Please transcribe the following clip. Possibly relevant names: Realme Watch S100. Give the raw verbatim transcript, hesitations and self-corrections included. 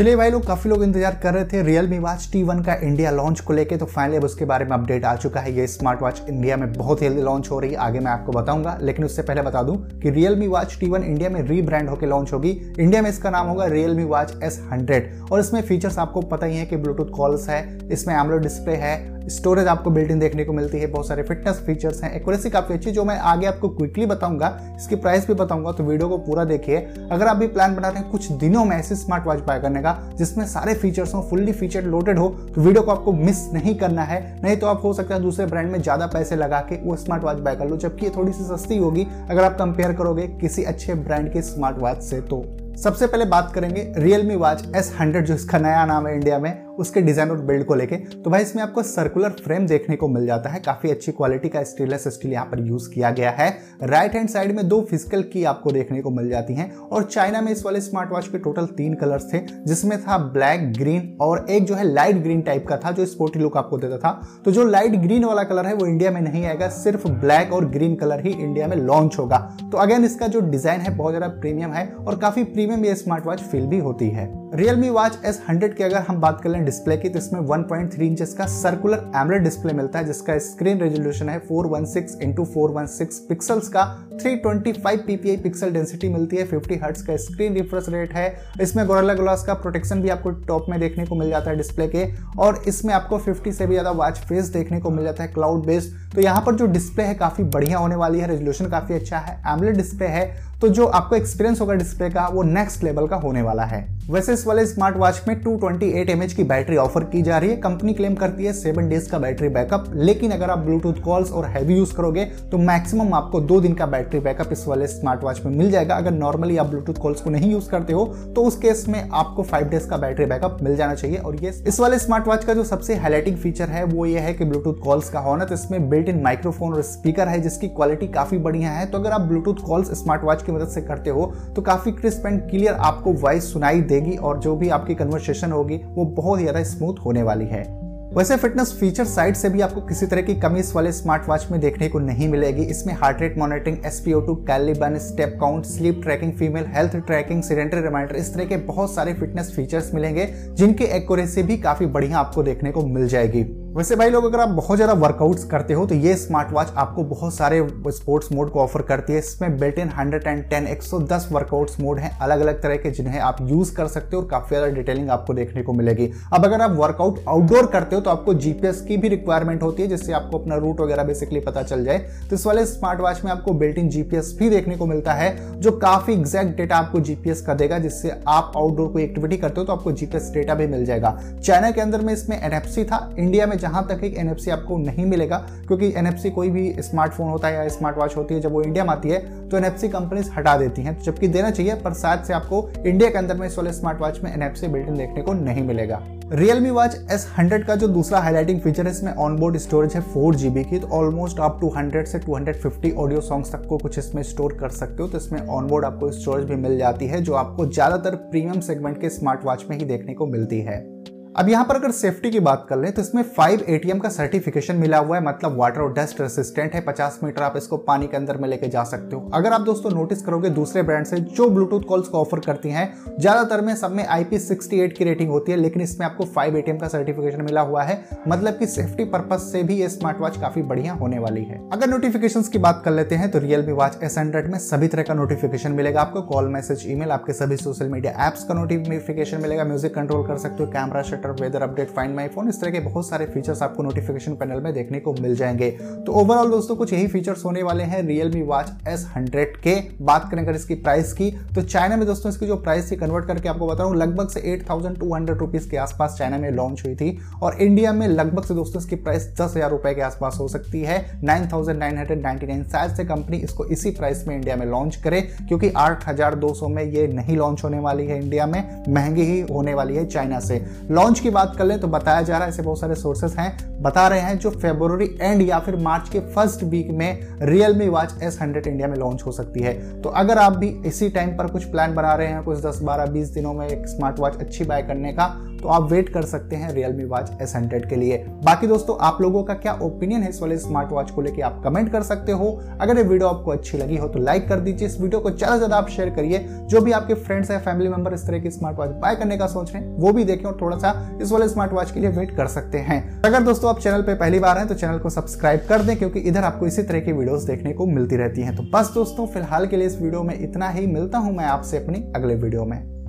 चलिए भाई लोग, काफी लोग इंतजार कर रहे थे Realme Watch टी वन का इंडिया लॉन्च को लेके, तो फाइनली अब उसके बारे में अपडेट आ चुका है। ये स्मार्ट वॉच इंडिया में बहुत जल्दी लॉन्च हो रही है, आगे मैं आपको बताऊंगा। लेकिन उससे पहले बता दूं कि Realme Watch T one India में रीब्रांड होकर लॉन्च होगी। इंडिया में इसका नाम होगा Realme Watch एस हंड्रेड और इसमें फीचर्स आपको पता ही है कि ब्लूटूथ कॉल्स है, इसमें एमोलेड डिस्प्ले है, स्टोरेज आपको बिल्ट इन देखने को मिलती है, बहुत सारे फिटनेस फीचर्स हैं, एक्यूरेसी काफी अच्छी, जो मैं आगे आपको क्विकली बताऊंगा, इसकी प्राइस भी बताऊंगा, तो वीडियो को पूरा देखिए। अगर आप भी प्लान बना रहे हैं कुछ दिनों में ऐसी स्मार्ट वॉच बाय करने का जिसमें सारे फीचर्स हो, फुल्ली फीचर लोडेड हो, तो वीडियो को आपको मिस नहीं करना है, नहीं तो आप हो सकता है दूसरे ब्रांड में ज्यादा पैसे लगा के वो स्मार्ट वॉच बाय कर लो, जबकि ये थोड़ी सी सस्ती होगी अगर आप कंपेयर करोगे किसी अच्छे ब्रांड के स्मार्ट वॉच से। तो सबसे पहले बात करेंगे Realme Watch एस हंड्रेड, जो इसका नया नाम है इंडिया में, उसके डिजाइन और बिल्ड को लेके। तो भाई इसमें आपको सर्कुलर फ्रेम देखने को मिल जाता है, काफी अच्छी क्वालिटी का स्टेनलेस स्टील यहाँ पर यूज किया गया है। राइट हैंड साइड में दो फिजिकल की आपको देखने को मिल जाती हैं और चाइना में इस वाले स्मार्ट वॉच के टोटल तीन कलर्स थे, जिसमें था ब्लैक, ग्रीन और एक जो है लाइट ग्रीन टाइप का था जो स्पोर्टी लुक आपको देता था। तो जो लाइट ग्रीन वाला कलर है वो इंडिया में नहीं आएगा, सिर्फ ब्लैक और ग्रीन कलर ही इंडिया में लॉन्च होगा। तो अगेन इसका जो डिजाइन है बहुत ज्यादा प्रीमियम है और काफी प्रीमियम ये स्मार्ट वॉच फील भी होती है। Realme Watch एस हंड्रेड की अगर हम बात कर लें डिस्प्ले की, तो इसमें वन पॉइंट थ्री इंच का सर्कुलर एमोलेड डिस्प्ले मिलता है, जिसका स्क्रीन रेजोल्यूशन है four one six into four one six pixels का, three twenty five P P I pixel density मिलती है, फिफ्टी हर्ट्ज का स्क्रीन रिफ्रेश रेट है। इसमें गोरिल्ला ग्लास का प्रोटेक्शन भी आपको टॉप में देखने को मिल जाता है डिस्प्ले के, और इसमें आपको फिफ्टी से भी ज्यादा वॉच फेस देखने को मिल जाता है क्लाउड बेस्ड। तो यहाँ पर जो डिस्प्ले है काफी बढ़िया होने वाली है, रेजोल्यूशन काफी अच्छा है, एमोलेड डिस्प्ले है, तो जो आपको एक्सपीरियंस होगा डिस्प्ले का वो नेक्स्ट लेवल का होने वाला है। वैसे इस वाले स्मार्ट वॉच में two twenty eight M A H की बैटरी ऑफर की जा रही है। कंपनी क्लेम करती है सेवन डेज का बैटरी बैकअप, लेकिन अगर आप ब्लूटूथ कॉल्स और हैवी यूज करोगे तो मैक्सिमम आपको दो दिन का बैटरी बैकअप इस वाले स्मार्ट वॉच में मिल जाएगा। अगर नॉर्मली आप ब्लूटूथ कॉल्स को नहीं यूज करते हो तो उस केस में आपको फाइव डेज का बैटरी बैकअप मिल जाना चाहिए। और ये इस वाले स्मार्ट वॉच का जो सबसे हाईलाइटिंग फीचर है वो ये है कि ब्लूटूथ कॉल्स का होना। तो इसमें बिल्ट इन माइक्रोफोन और स्पीकर है जिसकी क्वालिटी काफी बढ़िया है। तो अगर आप ब्लूटूथ कॉल्स स्मार्ट वॉच की मदद से करते हो तो काफी क्रिस्प एंड क्लियर आपको वॉइस सुनाई देगी और जो भी आपकी कन्वर्सेशन होगी वो बहुत ही ज्यादा स्मूथ होने वाली है। वैसे फिटनेस फीचर साइड से भी आपको किसी तरह की कमी इस वाले स्मार्ट वॉच में देखने को नहीं मिलेगी। इसमें heart rate monitoring, S P O two, calorie burn, step count, sleep tracking, female health tracking, sedentary reminder, इस तरह के बहुत सारे फिटनेस फीचर्स मिलेंगे जिनकी एक्यूरेसी भी काफी बढ़िया आपको देखने को मिल जाएगी। वैसे भाई लोग, अगर आप बहुत ज़्यादा वर्कआउट्स करते हो तो ये स्मार्ट वॉच आपको बहुत सारे स्पोर्ट्स मोड को ऑफर करती है। इसमें built in hundred and ten, एक सौ दस वर्कआउट्स मोड हैं अलग अलग तरह के, जिन्हें आप यूज़ कर सकते हो और काफ़ी ज़्यादा डिटेलिंग आपको देखने को मिलेगी। अब अगर आप वर्कआउट आउटडोर करते हो तो आपको जी पी एस की भी रिक्वायरमेंट होती है, जिससे आपको अपना रूट वगैरह बेसिकली पता चल जाए। तो इस वाले स्मार्ट वॉच में आपको built in G P S भी देखने को मिलता है, जो काफ़ी एग्जैक्ट डेटा आपको जी पी एस का देगा, जिससे आप आउटडोर कोई एक्टिविटी करते हो तो आपको जी पी एस डेटा भी मिल जाएगा। चाइना के अंदर में इसमें एन एफ सी था, इंडिया में जहां तक एक एन एफ सी आपको नहीं मिलेगा, क्योंकि एन एफ सी कोई भी स्मार्टफोन होता है या स्मार्ट वॉच होती है, जब वो इंडिया में आती है तो एन एफ सी कंपनीज हटा देती हैं, जबकि देना चाहिए, पर शायद से आपको इंडिया के अंदर में इस वाले स्मार्ट वॉच में N F C built in देखने को नहीं मिलेगा। Realme Watch एस हंड्रेड का जो दूसरा हाईलाइटिंग फीचर है, इसमें ऑनबोर्ड स्टोरेज है फोर जी बी की, तो ऑलमोस्ट आप टू हंड्रेड से टू फिफ्टी ऑडियो सॉन्ग्स तक को कुछ इसमें स्टोर कर सकते हो। तो इसमें ऑनबोर्ड आपको स्टोरेज भी मिल जाती है, जो आपको ज़्यादातर प्रीमियम सेगमेंट के स्मार्ट वॉच में ही देखने को मिलती है। अब यहाँ पर अगर सेफ्टी की बात कर लें तो इसमें फाइव ए टी एम का सर्टिफिकेशन मिला हुआ है, मतलब वाटर और डस्ट रेसिस्टेंट है। फिफ्टी मीटर आप इसको पानी के अंदर में लेके जा सकते हो। अगर आप दोस्तों नोटिस करोगे दूसरे ब्रांड से जो ब्लूटूथ कॉल्स को ऑफर करती हैं, ज्यादातर में सब में आई पी सिक्सटी एट की रेटिंग होती है, लेकिन इसमें आपको फाइव ए टी एम का सर्टिफिकेशन मिला हुआ है, मतलब कि सेफ्टी पर्पज से भी ये स्मार्ट वॉच काफी बढ़िया होने वाली है। अगर नोटिफिकेशन की बात कर लेते हैं तो Realme Watch एस हंड्रेड में सभी तरह का नोटिफिकेशन मिलेगा आपको, कॉल, मैसेज, ईमेल, आपके सभी सोशल मीडिया एप्स का नोटिफिकेशन मिलेगा, म्यूजिक कंट्रोल कर सकते हो, camera, weather update, find my phone, इस तरह के बहुत सारे फीचर्स आपको नोटिफिकेशन पैनल में देखने को मिल जाएंगे। तो ओवरऑल दोस्तों कुछ यही फीचर्स होने वाले हैं Realme Watch एस हंड्रेड के। बात करें अगर इसकी प्राइस की तो चाइना में दोस्तों इसकी जो प्राइस थी कन्वर्ट करके आपको बता रहा हूँ, लगभग से eight thousand two hundred rupees के आसपास चाइना में लॉन्च हुई थी और इंडिया में लगभग से दोस्तों इसकी प्राइस दस हजार रुपए के आसपास हो सकती है, nine thousand nine hundred ninety nine. शायद से कंपनी इसको इसी प्राइस में इंडिया में लॉन्च करे, क्योंकि आठ हजार दो सौ में ये नहीं लॉन्च होने वाली है इंडिया में, महंगी ही होने वाली है चाइना से। लॉन्च लॉन्च की बात कर ले तो बताया जा रहा है, ऐसे बहुत सारे सोर्सेस हैं बता रहे हैं जो फरवरी एंड या फिर मार्च के फर्स्ट वीक में Realme Watch S hundred India में लॉन्च हो सकती है। तो अगर आप भी इसी टाइम पर कुछ प्लान बना रहे हैं, कुछ दस बारह बीस दिनों में एक स्मार्ट वॉच अच्छी बाय करने का, तो आप वेट कर सकते हैं Realme Watch S हंड्रेड के लिए। बाकी दोस्तों आप लोगों का क्या ओपिनियन है इस वाले स्मार्ट वॉच को लेकर आप कमेंट कर सकते हो। अगर ये वीडियो आपको अच्छी लगी हो तो लाइक कर दीजिए, इस वीडियो को ज्यादा से ज्यादा आप शेयर करिए, जो भी आपके फ्रेंड्स हैं फैमिली मेंबर इस तरह की स्मार्ट वॉच बाय करने का सोच रहे हैं वो भी देखें और थोड़ा सा इस वाले स्मार्ट वॉच के लिए वेट कर सकते हैं। अगर दोस्तों आप चैनल पर पहली बार हैं तो चैनल को सब्सक्राइब कर दें, क्योंकि इधर आपको इसी तरह की वीडियोस देखने को मिलती रहती हैं। तो बस दोस्तों फिलहाल के लिए इस वीडियो में इतना ही, मिलता हूं मैं आपसे अपनी अगले वीडियो में।